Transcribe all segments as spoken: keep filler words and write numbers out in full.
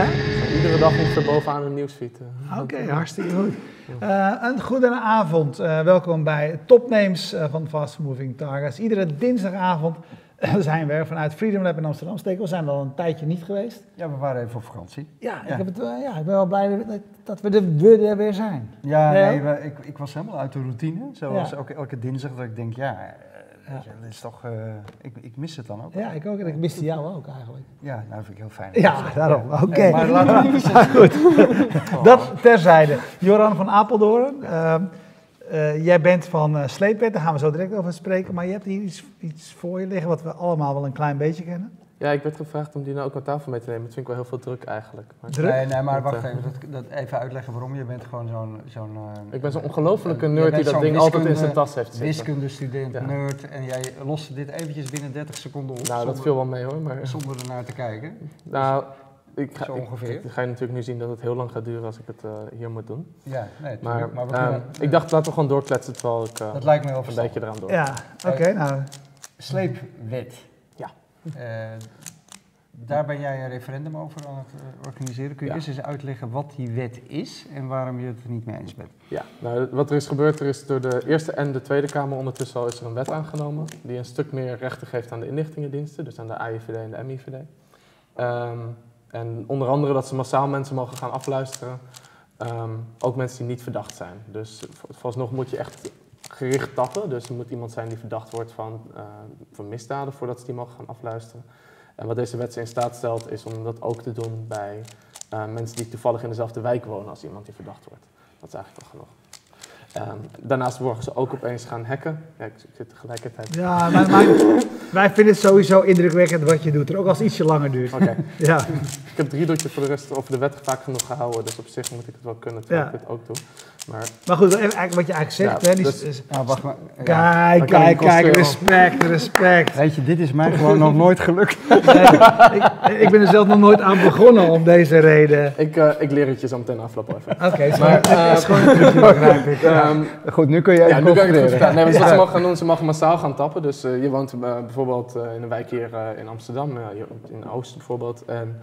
Ja? Iedere dag moet er bovenaan een nieuwsfeed. Oké, okay, hartstikke goed. Uh, een goedenavond. Uh, welkom bij Topnames van Fast Moving Targets. Iedere dinsdagavond zijn we er vanuit Freedom Lab in Amsterdam. Steken. We zijn er al een tijdje niet geweest. Ja, we waren even op vakantie. Ja, ja. Ik, heb het, uh, ja ik ben wel blij dat, dat we, de, we er weer zijn. Ja, nee, nee, we, ik, ik was helemaal uit de routine. Zoals ja. elke, elke dinsdag dat ik denk, ja... Ja. Ja, dat is toch, uh, ik, ik mis het dan ook. Ja, ik ook. En ik miste jou ook eigenlijk. Ja, nou vind ik heel fijn. Ja, ja. daarom. Oké. Okay. Ja, maar laten we ja, goed. Oh. Dat terzijde. Joran van Apeldoorn, uh, uh, jij bent van uh, Sleepwet, daar gaan we zo direct over spreken. Maar je hebt hier iets, iets voor je liggen wat we allemaal wel een klein beetje kennen. Ja, ik werd gevraagd om die nou ook aan tafel mee te nemen. Dat vind ik wel heel veel druk eigenlijk. Maar druk? Nee, nee, maar wacht even. Dat, dat even uitleggen waarom. Je bent gewoon zo'n... zo'n uh, ik ben zo'n ongelofelijke nerd die dat ding altijd in zijn tas heeft zitten. Wiskundestudent, ja. nerd. En jij loste dit eventjes binnen dertig seconden op. Nou, zonder, dat viel wel mee hoor. Maar, ja. Zonder ernaar te kijken. Nou, ik ga, zo ongeveer. Ik, ik ga je natuurlijk nu zien dat het heel lang gaat duren als ik het uh, hier moet doen. Ja, nee, maar, maar uh, doen we, ik dacht, laten we gewoon doorkletsen terwijl ik uh, dat lijkt me wel een beetje eraan door. Ja, oké. Okay, nou. Sleepwet. Uh, daar ben jij een referendum over aan het uh, organiseren. Kun je ja. eerst eens uitleggen wat die wet is en waarom je het er niet mee eens bent? Ja, nou, wat er is gebeurd, er is door de Eerste en de Tweede Kamer ondertussen al is er een wet aangenomen die een stuk meer rechten geeft aan de inlichtingendiensten, dus aan de A I V D en de M I V D. Um, en onder andere dat ze massaal mensen mogen gaan afluisteren, um, ook mensen die niet verdacht zijn. Dus vooralsnog moet je echt... gericht tappen, dus er moet iemand zijn die verdacht wordt van, uh, van misdaden voordat ze die mogen gaan afluisteren. En wat deze wet in staat stelt is om dat ook te doen bij uh, mensen die toevallig in dezelfde wijk wonen als iemand die verdacht wordt. Dat is eigenlijk al genoeg. Um, daarnaast mogen ze ook opeens gaan hacken. Ja, ik zit tegelijkertijd... Ja, maar, maar, wij vinden het sowieso indrukwekkend wat je doet, ook als het ietsje langer duurt. Oké. Okay. ja. Ik heb drie doeltjes voor de rest over de wet vaak genoeg gehouden, dus op zich moet ik het wel kunnen, terwijl ja. ik dit ook doe. Maar, maar goed, wat je eigenlijk zegt, ja, hè? Die dus, is, nou, wacht maar. Ja. Kijk, kijk, kijk, respect, respect. Weet je, dit is mij gewoon nog nooit gelukt. Nee, ik, ik ben er zelf nog nooit aan begonnen om deze reden. Ik, uh, ik leer het je zo meteen aflopen even. Oké, okay, maar uh, het is gewoon een trucje, begrijp ik. Ja. Um, goed, nu kun je ja, nu kan ik het goed. Nee, wat ja. ze mogen gaan doen, ze mogen massaal gaan tappen. Dus uh, je woont uh, bijvoorbeeld uh, in een wijk hier uh, in Amsterdam, uh, in Oost bijvoorbeeld. En,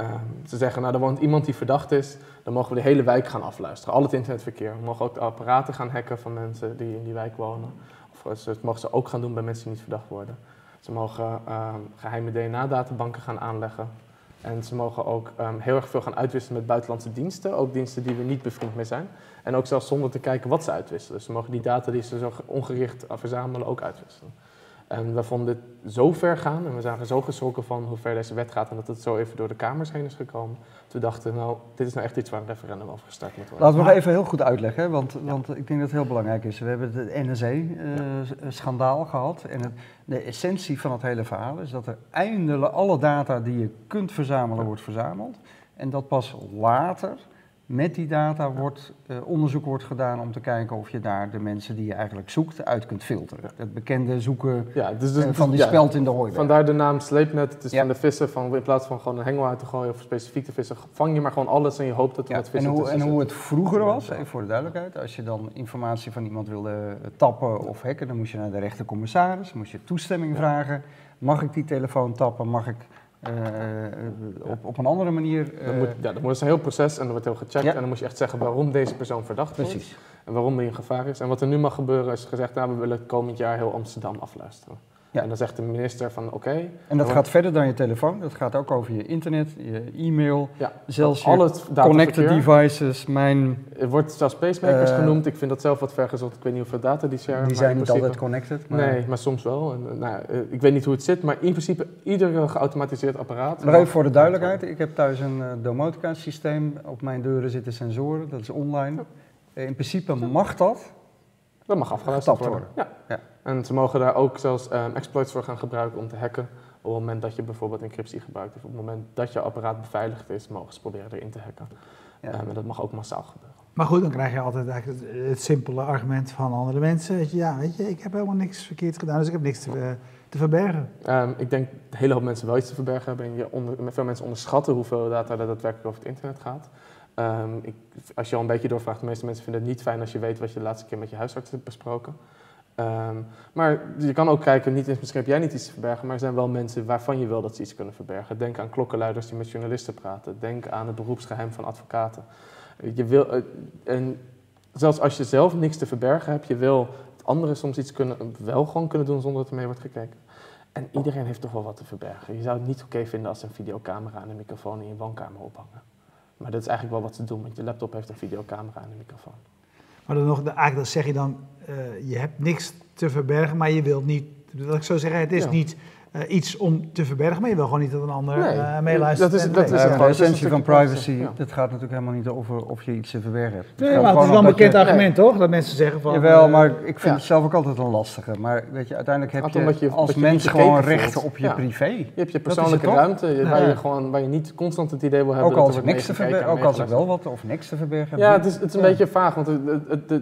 Uh, ze zeggen, nou, er woont iemand die verdacht is, dan mogen we de hele wijk gaan afluisteren. Al het internetverkeer. We mogen ook de apparaten gaan hacken van mensen die in die wijk wonen. Of, dat mogen ze ook gaan doen bij mensen die niet verdacht worden. Ze mogen uh, geheime D N A-databanken gaan aanleggen. En ze mogen ook um, heel erg veel gaan uitwisselen met buitenlandse diensten. Ook diensten die we niet bevriend mee zijn. En ook zelfs zonder te kijken wat ze uitwisselen. Dus ze mogen die data die ze zo ongericht verzamelen ook uitwisselen. En we vonden dit zo ver gaan en we zagen zo geschrokken van hoe ver deze wet gaat en dat het zo even door de kamers heen is gekomen. Toen dachten we, nou, dit is nou echt iets waar een referendum over gestart moet worden. Laten we nog even heel goed uitleggen, want, ja. want ik denk dat het heel belangrijk is. We hebben het N S A-schandaal uh, ja. gehad en het, de essentie van het hele verhaal is dat er eindelijk alle data die je kunt verzamelen ja. wordt verzameld. En dat pas later met die data wordt, uh, onderzoek wordt gedaan om te kijken of je daar de mensen die je eigenlijk zoekt uit kunt filteren. Het bekende zoeken ja, dus, dus, uh, van die ja, speld in de hooiberg. Vandaar de naam sleepnet. Het is ja. van de vissen, van, in plaats van gewoon een hengel uit te gooien of specifiek te vissen, vang je maar gewoon alles en je hoopt dat er ja, wat vissen en hoe, en hoe het vroeger was, even voor de duidelijkheid, als je dan informatie van iemand wilde tappen of hacken, dan moest je naar de rechtercommissaris, moest je toestemming ja. vragen. Mag ik die telefoon tappen, mag ik... Uh, op, op een andere manier... Uh... Dat moet, ja, dat is een heel proces en dat wordt heel gecheckt. Ja. En dan moet je echt zeggen waarom deze persoon verdacht Precies. is. En waarom die in gevaar is. En wat er nu mag gebeuren is gezegd, nou, we willen komend jaar heel Amsterdam afluisteren. Ja. En dan zegt de minister van oké... Okay, en dat gaat verder dan je telefoon. Dat gaat ook over je internet, je e-mail, ja, zelfs al het connected devices, mijn... Het wordt zelfs pacemakers uh, genoemd. Ik vind dat zelf wat vergezocht. Ik weet niet hoeveel data die share. Die zijn niet principe, altijd connected. Maar... Nee, maar soms wel. En, nou, ik weet niet hoe het zit, maar in principe ieder geautomatiseerd apparaat... Maar even voor de duidelijkheid. Ik heb thuis een domotica systeem. Op mijn deuren zitten sensoren. Dat is online. Ja. In principe ja. mag dat... Dat mag afgeluisterd worden. worden. Ja. Ja. En ze mogen daar ook zelfs um, exploits voor gaan gebruiken om te hacken. Op het moment dat je bijvoorbeeld encryptie gebruikt of op het moment dat je apparaat beveiligd is, mogen ze proberen erin te hacken. Ja. Um, en dat mag ook massaal gebeuren. Maar goed, dan krijg je altijd eigenlijk het, het simpele argument van andere mensen. Weet je, ja, weet je, ik heb helemaal niks verkeerd gedaan, dus ik heb niks te, uh, te verbergen. Um, ik denk dat een hele hoop mensen wel iets te verbergen hebben. En je onder, veel mensen onderschatten hoeveel data er daadwerkelijk over het internet gaat. Um, ik, als je al een beetje doorvraagt, de meeste mensen vinden het niet fijn als je weet wat je de laatste keer met je huisarts hebt besproken. Um, maar je kan ook kijken, niet eens, misschien heb jij niet iets te verbergen, maar er zijn wel mensen waarvan je wil dat ze iets kunnen verbergen. Denk aan klokkenluiders die met journalisten praten. Denk aan het beroepsgeheim van advocaten. Je wil, en zelfs als je zelf niks te verbergen hebt, je wil anderen soms iets kunnen, wel gewoon kunnen doen zonder dat er mee wordt gekeken. En iedereen heeft toch wel wat te verbergen. Je zou het niet oké vinden als een videocamera en een microfoon in je woonkamer ophangen. Maar dat is eigenlijk wel wat ze doen, want je laptop heeft een videocamera en een microfoon. Maar dan nog, eigenlijk dan zeg je dan, uh, je hebt niks te verbergen, maar je wilt niet, dat ik zo zeggen, het is ja. niet uh, iets om te verbergen, maar je wil gewoon niet dat een ander nee. uh, meeluistert. Dat is, dat is, ja, ja, de essentie van privacy, ja. dat gaat natuurlijk helemaal niet over of je iets te verbergen hebt. Het nee, maar het is wel een bekend je, argument, nee. toch? Dat mensen zeggen van... Jawel, maar ik vind ja. het zelf ook altijd een lastige. Maar weet je, uiteindelijk heb je, je als mens je gewoon rechten op je ja. privé. Je hebt je persoonlijke ruimte ja. waar, je gewoon, waar je niet constant het idee wil hebben... Ook als ik niks te verbergen, ook als ik wel wat of niks te verbergen heb. Ja, het is, het is een beetje vaag, want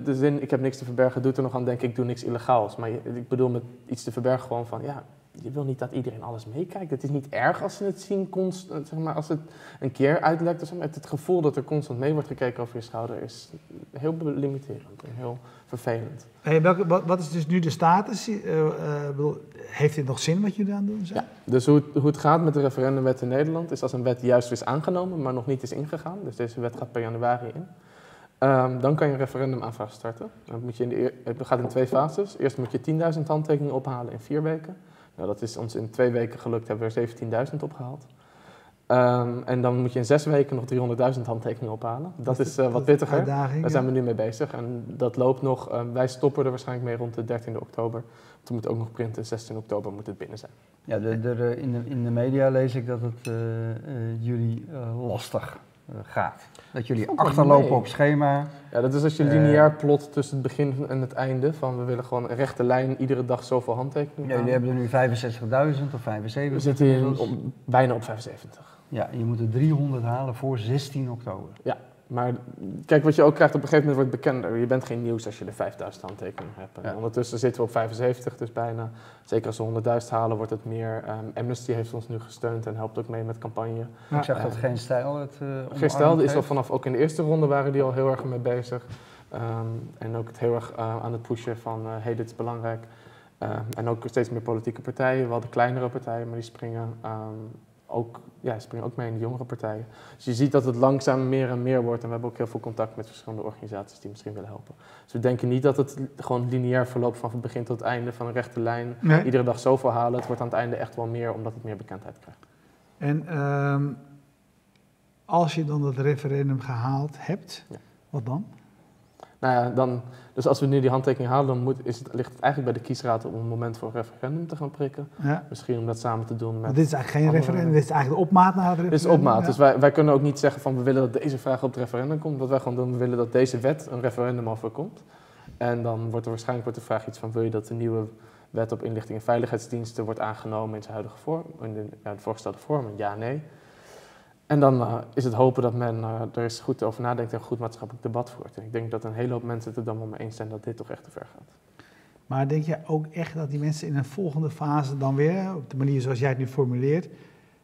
de zin ik heb niks te verbergen doet er nog aan denken ik doe niks illegaals. Maar ik bedoel met iets te verbergen gewoon van ja... Je wil niet dat iedereen alles meekijkt. Het is niet erg als ze het zien, constant, zeg maar, als het een keer uitlekt. Dus het gevoel dat er constant mee wordt gekeken over je schouder is heel limiterend en heel vervelend. Hey, welke, wat, wat is dus nu de status? Uh, uh, bedoel, heeft dit nog zin wat jullie aan doen zijn? Ja, dus hoe het, hoe het gaat met de referendumwet in Nederland is als een wet juist is aangenomen, maar nog niet is ingegaan. Dus deze wet gaat per januari in. Um, dan kan je een referendumaanvraag starten. Dan moet je in de, het gaat in twee fases. Eerst moet je tienduizend handtekeningen ophalen in vier weken. Nou, dat is ons in twee weken gelukt, hebben we er zeventienduizend opgehaald. Um, en dan moet je in zes weken nog driehonderdduizend handtekeningen ophalen. Dat is uh, wat pittiger. Daar zijn we nu mee bezig. En dat loopt nog. Uh, wij stoppen er waarschijnlijk mee rond de dertiende oktober. Toen moet ook nog printen. zestien oktober moet het binnen zijn. Ja, de, de, de, in, de, in de media lees ik dat het uh, uh, jullie uh, lastig uh, gaat. Dat jullie dat achterlopen mee. Op schema. Ja, dat is als je lineair plot tussen het begin en het einde. Van we willen gewoon een rechte lijn, iedere dag zoveel handtekeningen. Ja, jullie hebben er nu vijfenzestigduizend of vijfenzeventigduizend. We zitten hier op, bijna op vijfenzeventig. Ja, je moet er driehonderd halen voor zestien oktober. Ja, maar kijk wat je ook krijgt op een gegeven moment wordt bekender. Je bent geen nieuws als je er vijfduizend handtekeningen hebt. Ja. Ondertussen zitten we op vijfenzeventig, dus bijna. Zeker als we honderdduizend halen wordt het meer. Um, Amnesty heeft ons nu gesteund en helpt ook mee met campagne. Ja. Ik zag dat uh, Geen Stijl het uh, Geen Stijl is al vanaf, ook in de eerste ronde waren die al heel erg mee bezig. Um, en ook het heel erg uh, aan het pushen van, hé, uh, hey, dit is belangrijk. Uh, en ook steeds meer politieke partijen, wel de kleinere partijen, maar die springen... Um, Ook, ja, springen ook mee in de jongere partijen. Dus je ziet dat het langzaam meer en meer wordt. En we hebben ook heel veel contact met verschillende organisaties die misschien willen helpen. Dus we denken niet dat het gewoon lineair verloopt van het begin tot het einde van een rechte lijn. Nee. Iedere dag zoveel halen. Het wordt aan het einde echt wel meer, omdat het meer bekendheid krijgt. En um, als je dan dat referendum gehaald hebt, ja. wat dan? Nou ja, dan, dus als we nu die handtekening halen, dan moet, is het, ligt het eigenlijk bij de kiesraad om een moment voor een referendum te gaan prikken. Ja. Misschien om dat samen te doen met... Maar dit is eigenlijk geen andere... referendum, dit is eigenlijk de opmaat naar het referendum. Dit is opmaat, ja. dus wij, wij kunnen ook niet zeggen van we willen dat deze vraag op het referendum komt. Wat wij gewoon doen, we willen dat deze wet een referendum over komt. En dan wordt er waarschijnlijk wordt de vraag iets van wil je dat de nieuwe wet op inlichting en veiligheidsdiensten wordt aangenomen in zijn huidige vorm, in de, ja, de voorgestelde vorm, ja, nee. En dan uh, is het hopen dat men uh, er eens goed over nadenkt en een goed maatschappelijk debat voert. En ik denk dat een hele hoop mensen het er dan wel mee eens zijn dat dit toch echt te ver gaat. Maar denk je ook echt dat die mensen in een volgende fase dan weer, op de manier zoals jij het nu formuleert...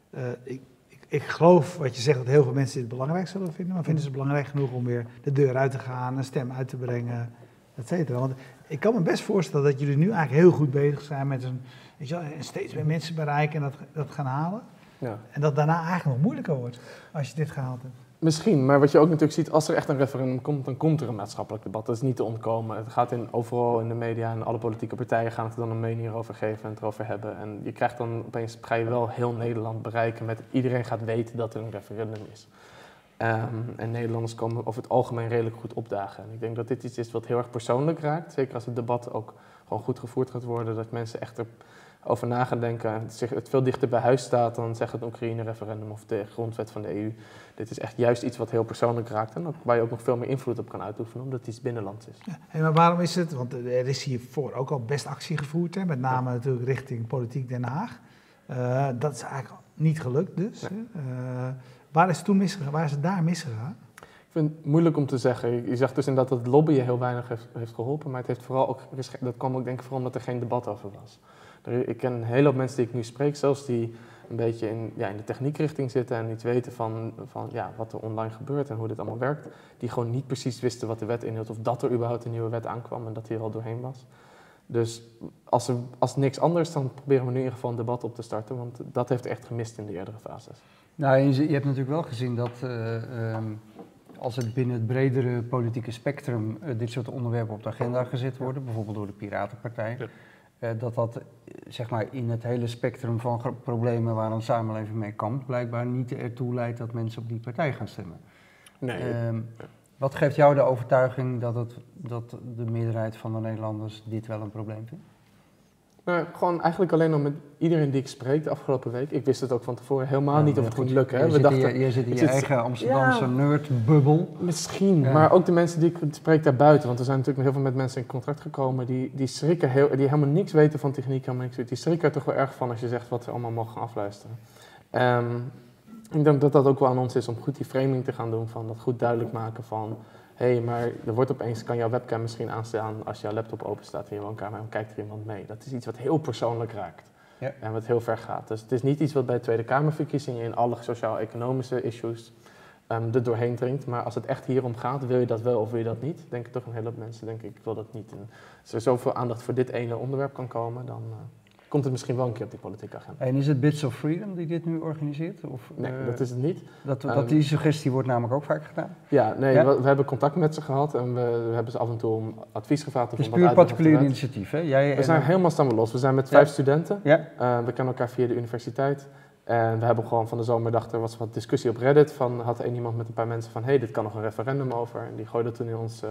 Uh, ik, ik, ik geloof wat je zegt dat heel veel mensen dit belangrijk zullen vinden, maar vinden ze het belangrijk genoeg om weer de deur uit te gaan, een stem uit te brengen, et cetera. Want ik kan me best voorstellen dat jullie nu eigenlijk heel goed bezig zijn met een, weet je wel, steeds meer mensen bereiken en dat, dat gaan halen. Ja. En dat daarna eigenlijk nog moeilijker wordt als je dit gehaald hebt. Misschien, maar wat je ook natuurlijk ziet, als er echt een referendum komt, dan komt er een maatschappelijk debat. Dat is niet te ontkomen. Het gaat in, overal in de media en alle politieke partijen gaan het dan een mening hierover geven en het erover hebben. En je krijgt dan opeens, ga je wel heel Nederland bereiken met iedereen gaat weten dat er een referendum is. Um, en Nederlanders komen over het algemeen redelijk goed opdagen. En ik denk dat dit iets is wat heel erg persoonlijk raakt. Zeker als het debat ook gewoon goed gevoerd gaat worden, dat mensen echt er... over na gaan denken, het, zich, het veel dichter bij huis staat dan zeg het Oekraïne-referendum of de grondwet van de E U. Dit is echt juist iets wat heel persoonlijk raakt en ook, waar je ook nog veel meer invloed op kan uitoefenen, omdat het iets binnenlands is. Ja, hey, maar waarom is het, want er is hiervoor ook al best actie gevoerd, hè? Met name ja. natuurlijk richting politiek Den Haag. Uh, dat is eigenlijk niet gelukt dus. Nee. Uh, waar is het toen misgegaan? Waar is het daar misgegaan? Ik vind het moeilijk om te zeggen. Je zegt dus inderdaad dat het lobbyen heel weinig heeft, heeft geholpen, maar het heeft vooral ook, dat kwam ook denk ik vooral omdat er geen debat over was. Ik ken een hele hoop mensen die ik nu spreek, zelfs die een beetje in, ja, in de techniekrichting zitten en niet weten van, van ja, wat er online gebeurt en hoe dit allemaal werkt. Die gewoon niet precies wisten wat de wet inhield of dat er überhaupt een nieuwe wet aankwam en dat die er al doorheen was. Dus als, er, als niks anders, dan proberen we nu in ieder geval een debat op te starten, want dat heeft echt gemist in de eerdere fases. Nou, je hebt natuurlijk wel gezien dat uh, um, als er binnen het bredere politieke spectrum uh, dit soort onderwerpen op de agenda gezet worden, ja. bijvoorbeeld door de Piratenpartij, ja. uh, dat dat zeg maar in het hele spectrum van problemen waar een samenleving mee kampt, blijkbaar niet ertoe leidt dat mensen op die partij gaan stemmen. Nee. Um, Wat geeft jou de overtuiging dat, het, dat de meerderheid van de Nederlanders dit wel een probleem vindt? Nou, gewoon eigenlijk alleen al met iedereen die ik spreek de afgelopen week. Ik wist het ook van tevoren helemaal ja, niet of het ging lukken. Je, je, dachten, je, je zit in je zit, eigen Amsterdamse ja, nerdbubbel. Misschien, ja. maar ook de mensen die ik spreek daarbuiten. Want er zijn natuurlijk heel veel met mensen in contact gekomen die, die schrikken, heel, die helemaal niks weten van techniek. Niks, die schrikken er toch wel erg van als je zegt wat ze allemaal mogen afluisteren. Um, Ik denk dat dat ook wel aan ons is om goed die framing te gaan doen van dat goed duidelijk maken van hé, hey, maar er wordt opeens, kan jouw webcam misschien aanstaan als jouw laptop open staat in je woonkamer en kijkt er iemand mee. Dat is iets wat heel persoonlijk raakt ja. en wat heel ver gaat. Dus het is niet iets wat bij de Tweede Kamerverkiezingen in alle sociaal-economische issues um, er doorheen dringt. Maar als het echt hierom gaat, wil je dat wel of wil je dat niet, denken toch een hele hoop mensen, denk ik, ik wil dat niet. En als er zoveel aandacht voor dit ene onderwerp kan komen, dan... Uh, komt het misschien wel een keer op die politieke agenda. En is het Bits of Freedom die dit nu organiseert? Of, nee, uh, dat is het niet. Dat, dat die suggestie wordt namelijk ook vaak gedaan? Ja, nee, ja? We, we hebben contact met ze gehad en we, we hebben ze af en toe om advies gevraagd. Het is puur een particulier initiatief, hè? Jij we zijn en... helemaal staan we los. We zijn met ja. vijf studenten. Ja. Uh, we kennen elkaar via de universiteit. En we hebben gewoon van de zomerdag, er was wat discussie op Reddit. Van, had één iemand met een paar mensen van, hé, hey, dit kan nog een referendum over. En die gooide toen in ons, uh,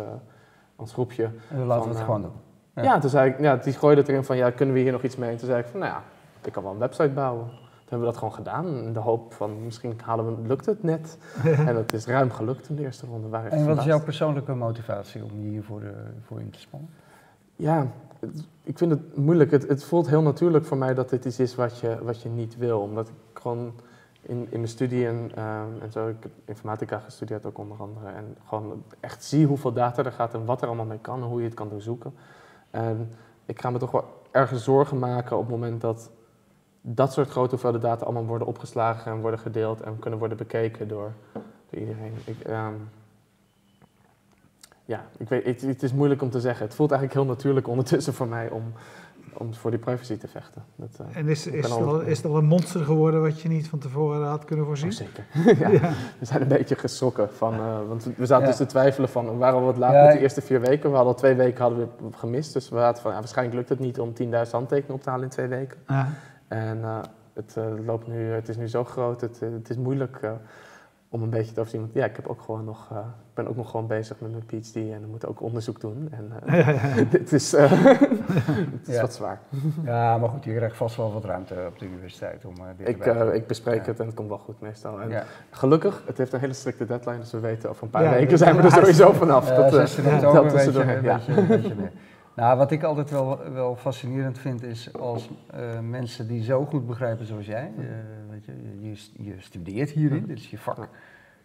ons groepje. En we laten van, het uh, gewoon doen. Ja, ja, toen zei ik, ja, die gooide het erin van, ja, kunnen we hier nog iets mee? En toen zei ik van, nou ja, ik kan wel een website bouwen. Toen hebben we dat gewoon gedaan, in de hoop van, misschien halen we, lukt het net. En dat is ruim gelukt in de eerste ronde. Waar en wat is jouw persoonlijke motivatie om je hiervoor uh, voor in te spannen? Ja, het, ik vind het moeilijk. Het, het voelt heel natuurlijk voor mij dat dit iets is wat je, wat je niet wil. Omdat ik gewoon in, in mijn studie en, uh, en zo, ik heb informatica gestudeerd ook onder andere. En gewoon echt zie hoeveel data er gaat en wat er allemaal mee kan en hoe je het kan doorzoeken. En ik ga me toch wel ergens zorgen maken op het moment dat dat soort grote hoeveelheden data allemaal worden opgeslagen en worden gedeeld en kunnen worden bekeken door, door iedereen. Ik, um, ja, ik weet, het, het is moeilijk om te zeggen. Het voelt eigenlijk heel natuurlijk ondertussen voor mij om, om voor die privacy te vechten. Dat, uh, en is, is, het al, is het al een monster geworden wat je niet van tevoren had kunnen voorzien? Oh, zeker. ja, ja. We zijn een beetje geschrokken van, uh, want we zaten ja. dus te twijfelen van, we waren al wat laat ja, met de eerste vier weken. We hadden al twee weken hadden we gemist, dus we hadden van, ja, waarschijnlijk lukt het niet om tienduizend handtekeningen op te halen in twee weken. Ja. En uh, het, uh, loopt nu, het is nu zo groot, het, het is moeilijk uh, om een beetje te overzien. Ja, ik heb ook gewoon nog, uh, ben ook nog gewoon bezig met mijn P H D en we moeten ook onderzoek doen. En uh, ja, ja, ja. dit is, uh, dit is ja. wat zwaar. Ja, maar goed, je krijgt vast wel wat ruimte op de universiteit om uh, dit ik, te uh, Ik bespreek ja. het en het komt wel goed meestal. En ja. Gelukkig, het heeft een hele strikte deadline, dus we weten over een paar ja, weken zijn we er sowieso vanaf. Ja, dat is uh, ook een beetje, een ja. beetje, een beetje meer. Nou, wat ik altijd wel, wel fascinerend vind is als uh, mensen die zo goed begrijpen zoals jij, uh, weet je, je, je studeert hierin, dit is je vak,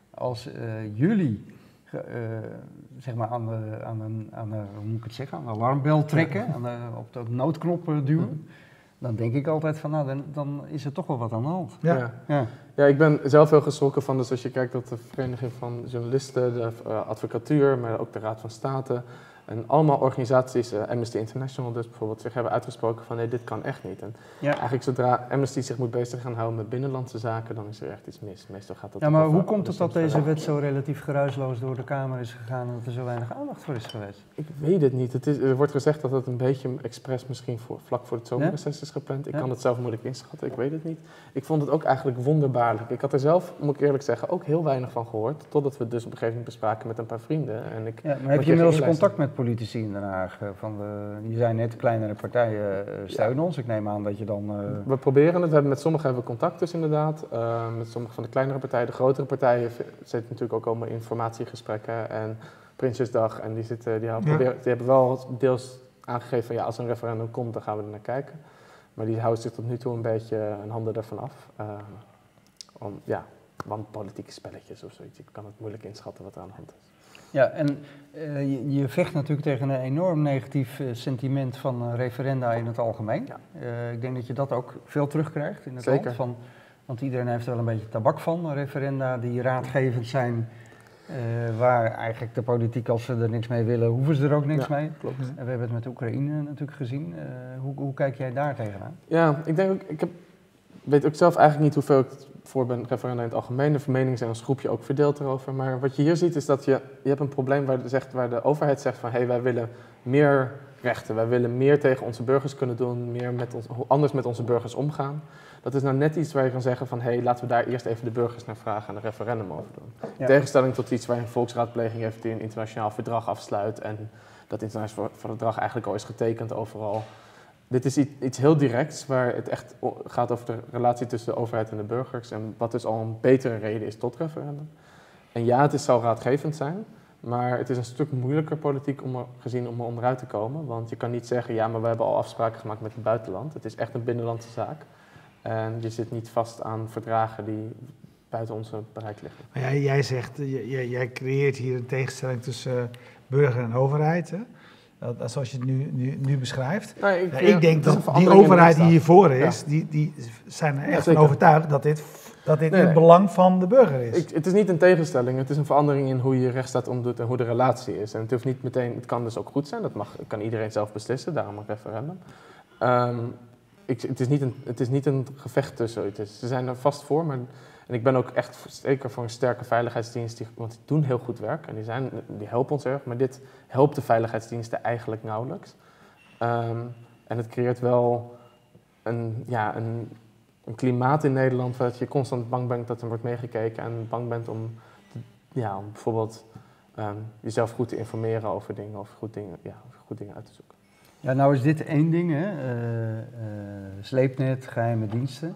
als uh, jullie uh, zeg maar aan de, aan de, aan de, hoe moet ik het zeggen, aan de alarmbel trekken, aan de, op de noodknop duwen, dan denk ik altijd van, nou, dan, dan is er toch wel wat aan de hand. Ja. Ja. Ja. Ja, ik ben zelf heel geschrokken van, dus als je kijkt dat de Vereniging van Journalisten, de uh, advocatuur, maar ook de Raad van State, en allemaal organisaties, uh, Amnesty International dus bijvoorbeeld, zich hebben uitgesproken van nee, dit kan echt niet. En ja. eigenlijk zodra Amnesty zich moet bezig gaan houden met binnenlandse zaken, dan is er echt iets mis. Meestal gaat dat. Ja, maar hoe komt het dat deze wet zo relatief geruisloos door de Kamer is gegaan en dat er zo weinig aandacht voor is geweest? Ik weet het niet. Het is, er wordt gezegd dat het een beetje expres misschien voor, vlak voor het zomerreces ja? is gepland. Ik ja? kan het zelf moeilijk inschatten, ik weet het niet. Ik vond het ook eigenlijk wonderbaarlijk. Ik had er zelf, moet ik eerlijk zeggen, ook heel weinig van gehoord, totdat we het dus op een gegeven moment bespraken met een paar vrienden. En ik, ja, maar heb je inmiddels contact met politici in Den Haag? Van de, je zei net, kleinere partijen steunen ja. ons. Ik neem aan dat je dan... Uh... We proberen het. We hebben met sommigen hebben we contact dus inderdaad. Uh, met sommige van de kleinere partijen. De grotere partijen zitten natuurlijk ook allemaal informatiegesprekken en Prinsjesdag. En die, zitten, die, houden, ja. proberen, die hebben wel deels aangegeven van ja, als een referendum komt, dan gaan we er naar kijken. Maar die houden zich tot nu toe een beetje hun handen ervan af. Uh, om, ja, want politieke spelletjes of zoiets. Ik kan het moeilijk inschatten wat er aan de hand is. Ja, en uh, je, je vecht natuurlijk tegen een enorm negatief uh, sentiment van uh, referenda in het algemeen. Ja. Uh, ik denk dat je dat ook veel terugkrijgt in het Zeker. land. Van, want iedereen heeft er wel een beetje tabak van. Referenda die raadgevend zijn Uh, waar eigenlijk de politiek, als ze er niks mee willen, hoeven ze er ook niks ja, mee. Klopt. En we hebben het met Oekraïne natuurlijk gezien. Uh, hoe, hoe kijk jij daar tegenaan? Ja, ik denk ook, ik heb, weet ook zelf eigenlijk niet hoeveel ik voor ben referenda in het algemeen. De meningen zijn als groepje ook verdeeld erover. Maar wat je hier ziet is dat je, je hebt een probleem waar de, zegt, waar de overheid zegt van hé, hey, wij willen meer rechten. Wij willen meer tegen onze burgers kunnen doen, meer met ons, anders met onze burgers omgaan. Dat is nou net iets waar je kan zeggen van hé, hey, laten we daar eerst even de burgers naar vragen en een referendum over doen. Ja. In tegenstelling tot iets waar een volksraadpleging heeft die een internationaal verdrag afsluit en dat internationaal verdrag eigenlijk al is getekend overal. Dit is iets heel directs waar het echt gaat over de relatie tussen de overheid en de burgers en wat dus al een betere reden is tot referendum. En ja, het is, zal raadgevend zijn, maar het is een stuk moeilijker politiek om er, gezien om er onderuit te komen. Want je kan niet zeggen, ja, maar we hebben al afspraken gemaakt met het buitenland. Het is echt een binnenlandse zaak. En je zit niet vast aan verdragen die buiten onze bereik liggen. Maar jij, jij zegt, jij, jij creëert hier een tegenstelling tussen burger en overheid, hè? Dat, zoals je het nu, nu, nu beschrijft. Nee, ik, nou, ik denk dat, dat die overheid die hiervoor is, ja. die, die zijn er echt ja, van overtuigd dat dit, dat dit nee, het nee. belang van de burger is. Ik, het is niet een tegenstelling, het is een verandering in hoe je rechtsstaat omdoet en hoe de relatie is. En het hoeft niet meteen, het kan dus ook goed zijn, dat mag, kan iedereen zelf beslissen, daarom een referendum. Um, ik, het, is niet een, het is niet een gevecht tussen, het is, ze zijn er vast voor, maar... En ik ben ook echt zeker voor een sterke veiligheidsdienst, die, want die doen heel goed werk en die, zijn, die helpen ons erg. Maar dit helpt de veiligheidsdiensten eigenlijk nauwelijks. Um, en het creëert wel een, ja, een, een klimaat in Nederland waar je constant bang bent dat er wordt meegekeken. En bang bent om, te, ja, om bijvoorbeeld um, jezelf goed te informeren over dingen of goed dingen, ja, goed dingen uit te zoeken. Ja, nou is dit één ding, hè? Uh, uh, sleepnet, geheime diensten.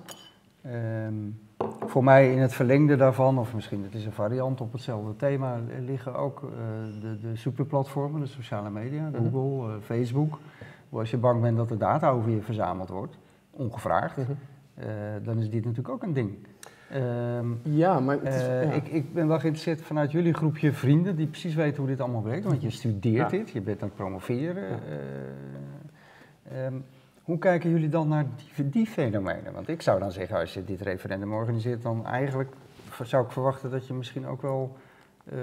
Um... Voor mij in het verlengde daarvan, of misschien het is een variant op hetzelfde thema, liggen ook uh, de, de superplatformen, de sociale media, mm-hmm. Google, uh, Facebook. Als je bang bent dat de data over je verzameld wordt, ongevraagd, mm-hmm. uh, dan is dit natuurlijk ook een ding. Um, ja, maar het is, uh, ja. Ik, ik ben wel geïnteresseerd vanuit jullie groepje vrienden die precies weten hoe dit allemaal werkt, want je studeert ja. dit, je bent aan het promoveren. Ja. Uh, um, Hoe kijken jullie dan naar die, die fenomenen? Want ik zou dan zeggen, als je dit referendum organiseert, dan eigenlijk zou ik verwachten dat je misschien ook wel uh,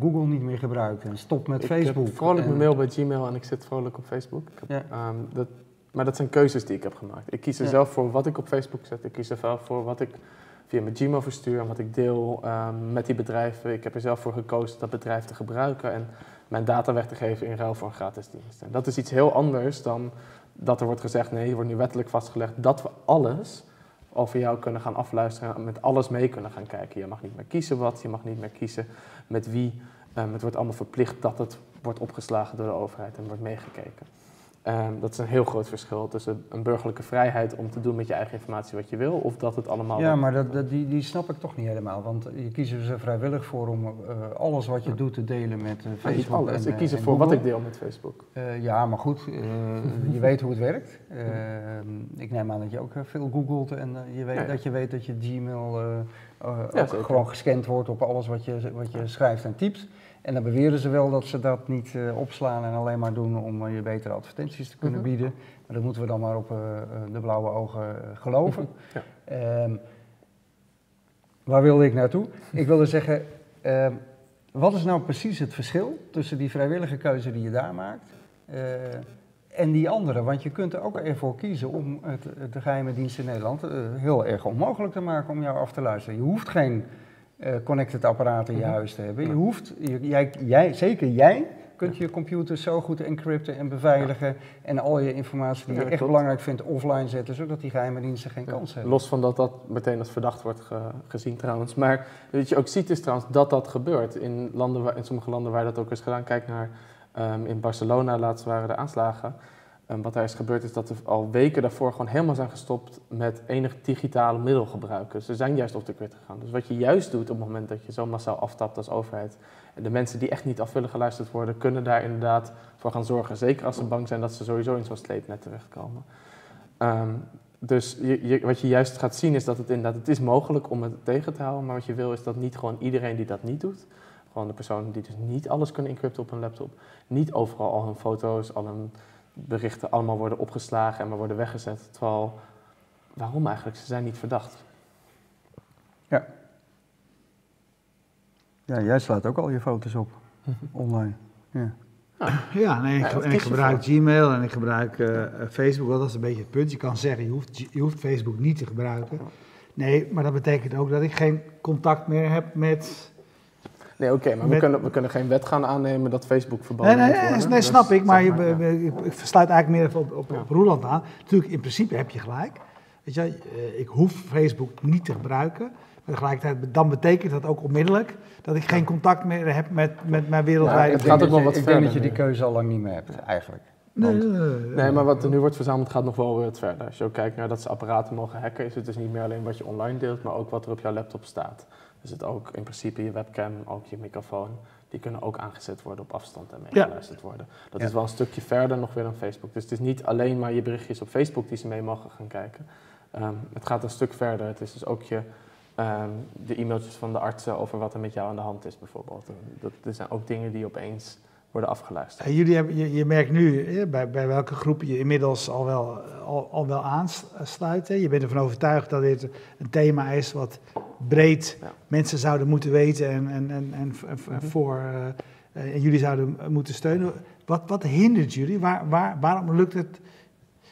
Google niet meer gebruikt en stopt met ik Facebook. Ik heb vrolijk en... mijn mail bij Gmail en ik zit vrolijk op Facebook. Ik heb, ja. um, dat, maar dat zijn keuzes die ik heb gemaakt. Ik kies er ja. zelf voor wat ik op Facebook zet. Ik kies er zelf voor wat ik via mijn Gmail verstuur en wat ik deel um, met die bedrijven. Ik heb er zelf voor gekozen dat bedrijf te gebruiken en mijn data weg te geven in ruil voor een gratis dienst. En dat is iets heel anders dan... dat er wordt gezegd, nee, je wordt nu wettelijk vastgelegd dat we alles over jou kunnen gaan afluisteren en met alles mee kunnen gaan kijken. Je mag niet meer kiezen wat, je mag niet meer kiezen met wie. Um, het wordt allemaal verplicht dat het wordt opgeslagen door de overheid en wordt meegekeken. Um, dat is een heel groot verschil tussen een burgerlijke vrijheid om te doen met je eigen informatie wat je wil, of dat het allemaal... Ja, maar dat, dat, die, die snap ik toch niet helemaal, want je kiest er ze vrijwillig voor om uh, alles wat je doet te delen met uh, Facebook. Niet alles, en, ik kies ervoor wat ik deel met Facebook. Uh, ja, maar goed, uh, je weet hoe het werkt. Uh, ik neem aan dat je ook veel googelt en uh, je weet, ja, ja. dat je weet dat je Gmail uh, uh, ja, ook gewoon gescand wordt op alles wat je, wat je schrijft en typt. En dan beweren ze wel dat ze dat niet uh, opslaan en alleen maar doen om uh, je betere advertenties te kunnen bieden. Maar dat moeten we dan maar op uh, de blauwe ogen geloven. Ja. Um, waar wilde ik naartoe? Ik wilde zeggen, um, wat is nou precies het verschil tussen die vrijwillige keuze die je daar maakt uh, en die andere? Want je kunt er ook ervoor kiezen om het, de geheime dienst in Nederland uh, heel erg onmogelijk te maken om jou af te luisteren. Je hoeft geen... Uh, connected apparaten in je huis te hebben. Je hoeft, je, jij, jij, zeker jij, kunt je computer zo goed encrypten en beveiligen. Ja. En al je informatie die ja, je echt klopt. belangrijk vindt offline zetten, zodat die geheime diensten geen ja. kans hebben. Los van dat dat meteen als verdacht wordt ge, gezien trouwens. Maar wat je ook ziet is trouwens dat dat gebeurt in, landen waar, in sommige landen waar dat ook is gedaan. Kijk naar um, in Barcelona laatst waren de aanslagen. Um, wat daar is gebeurd is dat er al weken daarvoor gewoon helemaal zijn gestopt met enig digitale middelgebruik. Dus ze zijn juist op de kwit gegaan. Dus wat je juist doet op het moment dat je zo massaal aftapt als overheid, en de mensen die echt niet af willen geluisterd worden, kunnen daar inderdaad voor gaan zorgen. Zeker als ze bang zijn dat ze sowieso in zo'n sleepnet terechtkomen. Um, dus je, je, wat je juist gaat zien is dat het inderdaad, het is mogelijk om het tegen te houden, maar wat je wil is dat niet gewoon iedereen die dat niet doet, gewoon de personen die dus niet alles kunnen encrypten op hun laptop, niet overal al hun foto's, al hun... berichten allemaal worden opgeslagen en maar worden weggezet. Terwijl, waarom eigenlijk? Ze zijn niet verdacht. Ja. Ja, jij slaat ook al je foto's op, online. Ja, ja en ik, ja, en ik gebruik Gmail en ik gebruik uh, Facebook, dat is een beetje het punt. Je kan zeggen, je hoeft, je hoeft Facebook niet te gebruiken. Nee, maar dat betekent ook dat ik geen contact meer heb met... Nee, oké, okay, maar met... we, kunnen, we kunnen geen wet gaan aannemen dat Facebook verboden nee, nee, wordt. Nee, nee, snap dus, ik, maar, maar je, ja. ik sluit eigenlijk meer even op, op, ja. op Roeland aan. Natuurlijk, in principe heb je gelijk. Weet je, ik hoef Facebook niet te gebruiken. Maar tegelijkertijd, dan betekent dat ook onmiddellijk dat ik geen contact meer heb met, met mijn wereldwijde... Nou, het gaat ook wel wat ik verder. Ik denk dat je die keuze al lang niet meer hebt, eigenlijk. Want, nee, nee, nee. nee, maar wat er nu wordt verzameld gaat nog wel weer wat verder. Als je ook kijkt naar dat ze apparaten mogen hacken, is het dus niet meer alleen wat je online deelt, maar ook wat er op jouw laptop staat. Dus het ook in principe je webcam, ook je microfoon, die kunnen ook aangezet worden op afstand en meegeluisterd ja. worden. Dat ja. is wel een stukje verder nog weer dan Facebook. Dus het is niet alleen maar je berichtjes op Facebook die ze mee mogen gaan kijken. Um, het gaat een stuk verder. Het is dus ook je, um, de e-mailtjes van de artsen over wat er met jou aan de hand is bijvoorbeeld. Dat, er zijn ook dingen die opeens... worden afgeluisterd. En jullie hebben, je, je merkt nu hè, bij, bij welke groep je inmiddels al wel, al, al wel aansluit. Hè. Je bent ervan overtuigd dat dit een thema is wat breed ja. mensen zouden moeten weten en, en, en, en, en voor uh, en jullie zouden moeten steunen. Wat, wat hindert jullie? Waar, waar, waarom lukt het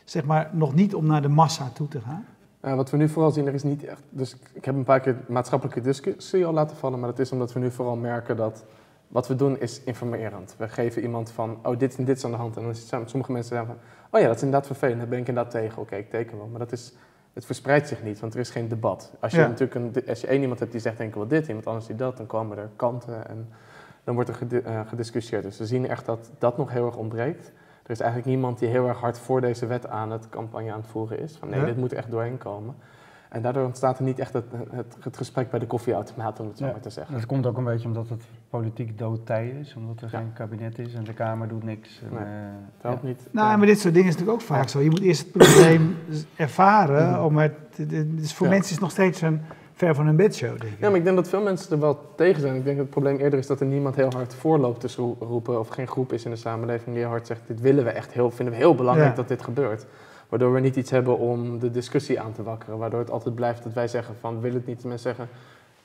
zeg maar, nog niet om naar de massa toe te gaan? Uh, wat we nu vooral zien, er is niet echt. Dus ik heb een paar keer maatschappelijke discussie al laten vallen, maar dat is omdat we nu vooral merken dat. Wat we doen is informerend. We geven iemand van, oh, dit en dit is aan de hand. En dan zijn sommige mensen zeggen van, oh ja, dat is inderdaad vervelend. Daar ben ik inderdaad tegen. Oké, okay, ik teken wel. Maar dat is, het verspreidt zich niet, want er is geen debat. Als je ja. natuurlijk een, als je één iemand hebt die zegt, denk ik wel dit, iemand anders die dat, dan komen er kanten en dan wordt er ged, uh, gediscussieerd. Dus we zien echt dat dat nog heel erg ontbreekt. Er is eigenlijk niemand die heel erg hard voor deze wet aan het campagne aan het voeren is. Van nee, ja. dit moet echt doorheen komen. En daardoor ontstaat er niet echt het, het, het gesprek bij de koffieautomaat, om het zo ja, maar te zeggen. Dat komt ook een beetje omdat het politiek doodtij is, omdat er ja. geen kabinet is en de Kamer doet niks. En, nee, het helpt ja. niet. Nou, maar dit soort dingen is natuurlijk ook vaak ja. zo. Je moet eerst het probleem ervaren. Mm-hmm. om het, dus voor ja. mensen is het nog steeds een ver van hun bed show, denk ik. Ja, maar ik denk dat veel mensen er wel tegen zijn. Ik denk dat het probleem eerder is dat er niemand heel hard voorloopt te roepen, of geen groep is in de samenleving die hard zegt, dit willen we echt heel, vinden we heel belangrijk ja. dat dit gebeurt. Waardoor we niet iets hebben om de discussie aan te wakkeren. Waardoor het altijd blijft dat wij zeggen van, wil het niet? Mensen zeggen,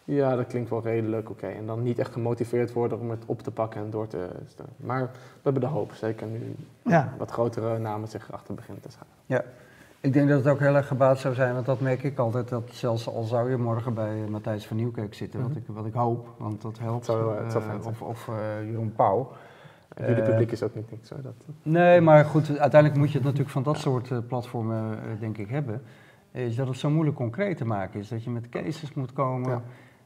ja, dat klinkt wel redelijk, oké. Okay. En dan niet echt gemotiveerd worden om het op te pakken en door te stellen. Maar we hebben de hoop, zeker nu ja. wat grotere namen zich achter beginnen te scharen. Ja, ik denk dat het ook heel erg gebaat zou zijn, want dat merk ik altijd. Dat zelfs al zou je morgen bij Matthijs van Nieuwkerk zitten, mm-hmm. wat, ik, wat ik hoop, want dat helpt. Het zou, het zou uh, of of uh, Jeroen Pauw. Jullie publiek is ook niet niks, hoor. Dat... Nee, maar goed, uiteindelijk moet je het natuurlijk van dat soort uh, platformen, uh, denk ik, hebben. Is dat het zo moeilijk concreet te maken is. Dat je met cases moet komen. Ja.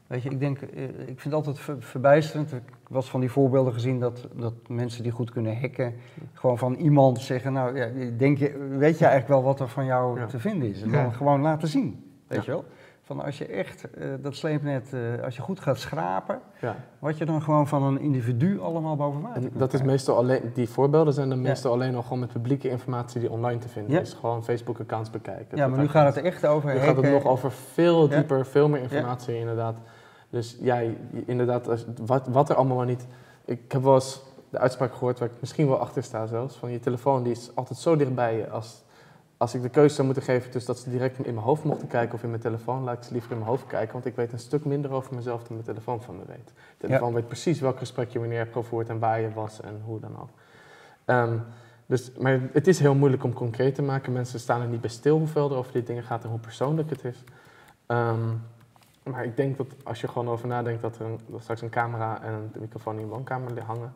Weet je, ik denk, uh, ik vind het altijd ver verbijsterend. Ik was van die voorbeelden gezien dat, dat mensen die goed kunnen hacken, gewoon van iemand zeggen, nou, ja, denk je, weet je eigenlijk wel wat er van jou ja. te vinden is? En dan ja. gewoon laten zien, weet ja. je wel. Van als je echt, uh, dat sleepnet, uh, als je goed gaat schrapen, ja. wat je dan gewoon van een individu allemaal boven water en dat is meestal alleen, die voorbeelden zijn dan meestal ja. alleen al gewoon met publieke informatie die online te vinden ja. is. Gewoon Facebook-accounts bekijken. Ja, maar nu gaat het echt over. Nu gaat het nog over veel dieper, ja. veel meer informatie ja. inderdaad. Dus jij, ja, inderdaad, als, wat, wat er allemaal niet... Ik heb wel eens de uitspraak gehoord waar ik misschien wel achter sta zelfs, van je telefoon die is altijd zo dichtbij je als... Als ik de keuze zou moeten geven, dus dat ze direct in mijn hoofd mochten kijken of in mijn telefoon, laat ik ze liever in mijn hoofd kijken, want ik weet een stuk minder over mezelf dan mijn telefoon van me weet. De telefoon ja. weet precies welk gesprek je wanneer hebt gevoerd en waar je was en hoe dan ook. Um, dus, maar het is heel moeilijk om concreet te maken. Mensen staan er niet bij stil hoeveel er over die dingen gaat en hoe persoonlijk het is. Um, maar ik denk dat als je gewoon over nadenkt dat er, een, dat er straks een camera en een microfoon in je woonkamer hangen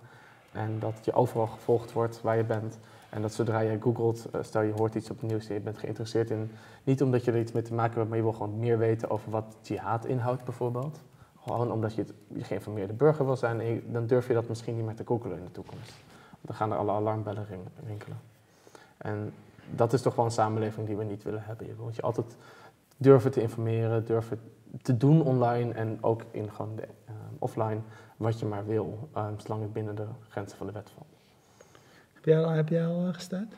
en dat je overal gevolgd wordt waar je bent. En dat zodra je googelt, stel je hoort iets op het nieuws en je bent geïnteresseerd in... Niet omdat je er iets mee te maken hebt, maar je wil gewoon meer weten over wat jihad inhoudt bijvoorbeeld. Gewoon omdat je, het, je geïnformeerde burger wil zijn en je, dan durf je dat misschien niet meer te googelen in de toekomst. Want dan gaan er alle alarmbellen rinkelen. En dat is toch wel een samenleving die we niet willen hebben. Je moet je altijd durven te informeren, durven te doen online en ook in gewoon de, uh, offline wat je maar wil. Uh, zolang het binnen de grenzen van de wet valt. Heb jij al gestemd?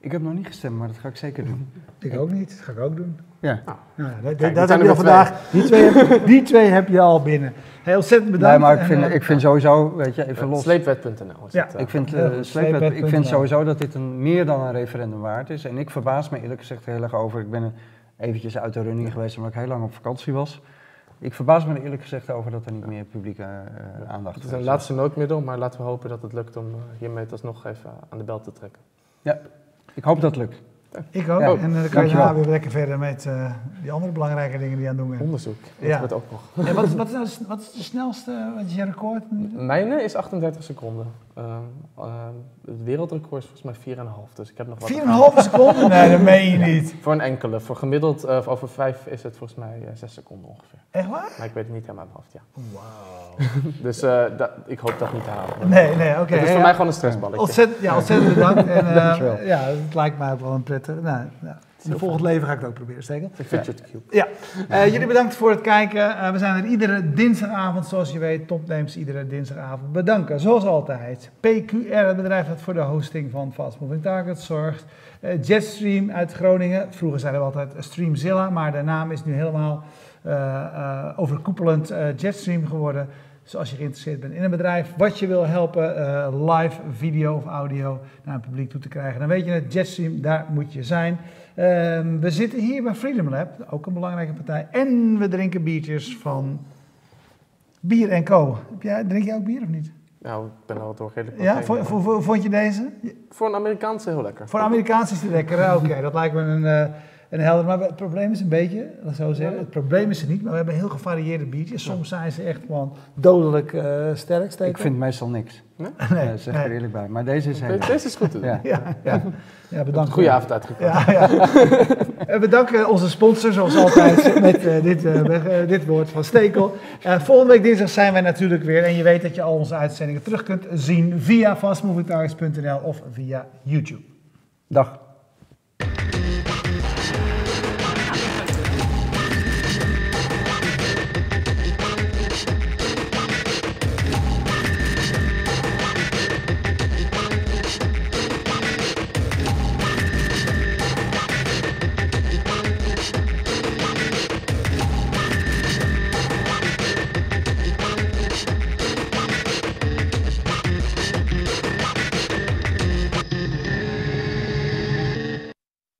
Ik heb nog niet gestemd, maar dat ga ik zeker doen. Ik ook niet, dat ga ik ook doen. Ja. Oh. Nou, dat Kijk, dat heb je al vandaag. Die twee, heb, die twee heb je al binnen. Heel ontzettend bedankt. Nee, maar ik vind, ik vind sowieso, weet je, even los. Sleepwet punt n l is ja. het. Ik vind, uh, sleepwet, ik vind sowieso dat dit een, meer dan een referendum waard is. En ik verbaas me eerlijk gezegd heel erg over. Ik ben eventjes uit de running geweest omdat ik heel lang op vakantie was. Ik verbaas me er eerlijk gezegd over dat er niet meer publieke uh, aandacht is. Het is een laatste noodmiddel, maar laten we hopen dat het lukt om hiermee alsnog even aan de bel te trekken. Ja, ik hoop dat het lukt. Ik ook. Ja. En uh, dan kan je daarna weer lekker verder met uh, die andere belangrijke dingen die je aan het doen bent. Onderzoek, dat ja. wordt ook nog. Ja, wat, is, wat, is nou, wat is de snelste, wat is je record? Mijne is achtendertig seconden. Uh, uh, het wereldrecord is volgens mij vier komma vijf, dus ik heb nog wat. vier komma vijf seconden? Nee, dat meen je niet. Ja, voor een enkele. Voor gemiddeld uh, over vijf is het volgens mij uh, zes seconden ongeveer. Echt waar? Maar ik weet het niet helemaal uit mijn hoofd, ja. Wauw. Dus uh, dat, ik hoop dat niet te halen. Nee, nee, oké. Okay, het is voor ja. mij gewoon een stressballetje. Ontzettend, ja, ontzettend bedankt. En, uh, Dankjewel. Ja, het lijkt mij ook wel een prettige. Nou, nou. In het volgende leven ga ik het ook proberen steken. De Fidget Cube. Ja. Uh, jullie bedankt voor het kijken. Uh, we zijn er iedere dinsdagavond, zoals je weet. Topnames iedere dinsdagavond. Bedanken, zoals altijd. P Q R, het bedrijf dat voor de hosting van Fast Moving Targets zorgt. Uh, Jetstream uit Groningen. Vroeger zeiden we altijd Streamzilla, maar de naam is nu helemaal uh, uh, overkoepelend uh, Jetstream geworden. Dus als je geïnteresseerd bent in een bedrijf, wat je wil helpen, uh, live video of audio naar het publiek toe te krijgen, dan weet je het, Jetstream, daar moet je zijn. Uh, we zitten hier bij Freedom Lab, ook een belangrijke partij, en we drinken biertjes van Bier en Co. Heb jij, drink jij ook bier of niet? Nou, ik ben al toch redelijk. Ja, vond, vond, vond je deze? Voor een Amerikaanse heel lekker. Voor een Amerikaanse is die lekker, oké, okay, dat lijkt me een... Uh, En helder, maar het probleem is een beetje, laat zo zeggen, het probleem is er niet, maar we hebben heel gevarieerde biertjes. Soms zijn ze echt gewoon dodelijk uh, sterk. Steken. Ik vind meestal niks, nee? Nee, uh, zeg nee. er eerlijk bij. Maar deze is heel leuk. Deze is goed te doen. Ja. Ja, ja. Ja, bedankt. Goede avond uitgekomen. Ja, ja. Bedankt onze sponsor, zoals altijd, met uh, dit, uh, uh, dit woord van Stekel. Uh, volgende week dinsdag zijn wij natuurlijk weer en je weet dat je al onze uitzendingen terug kunt zien via fastmovingtargets punt n l of via YouTube. Dag.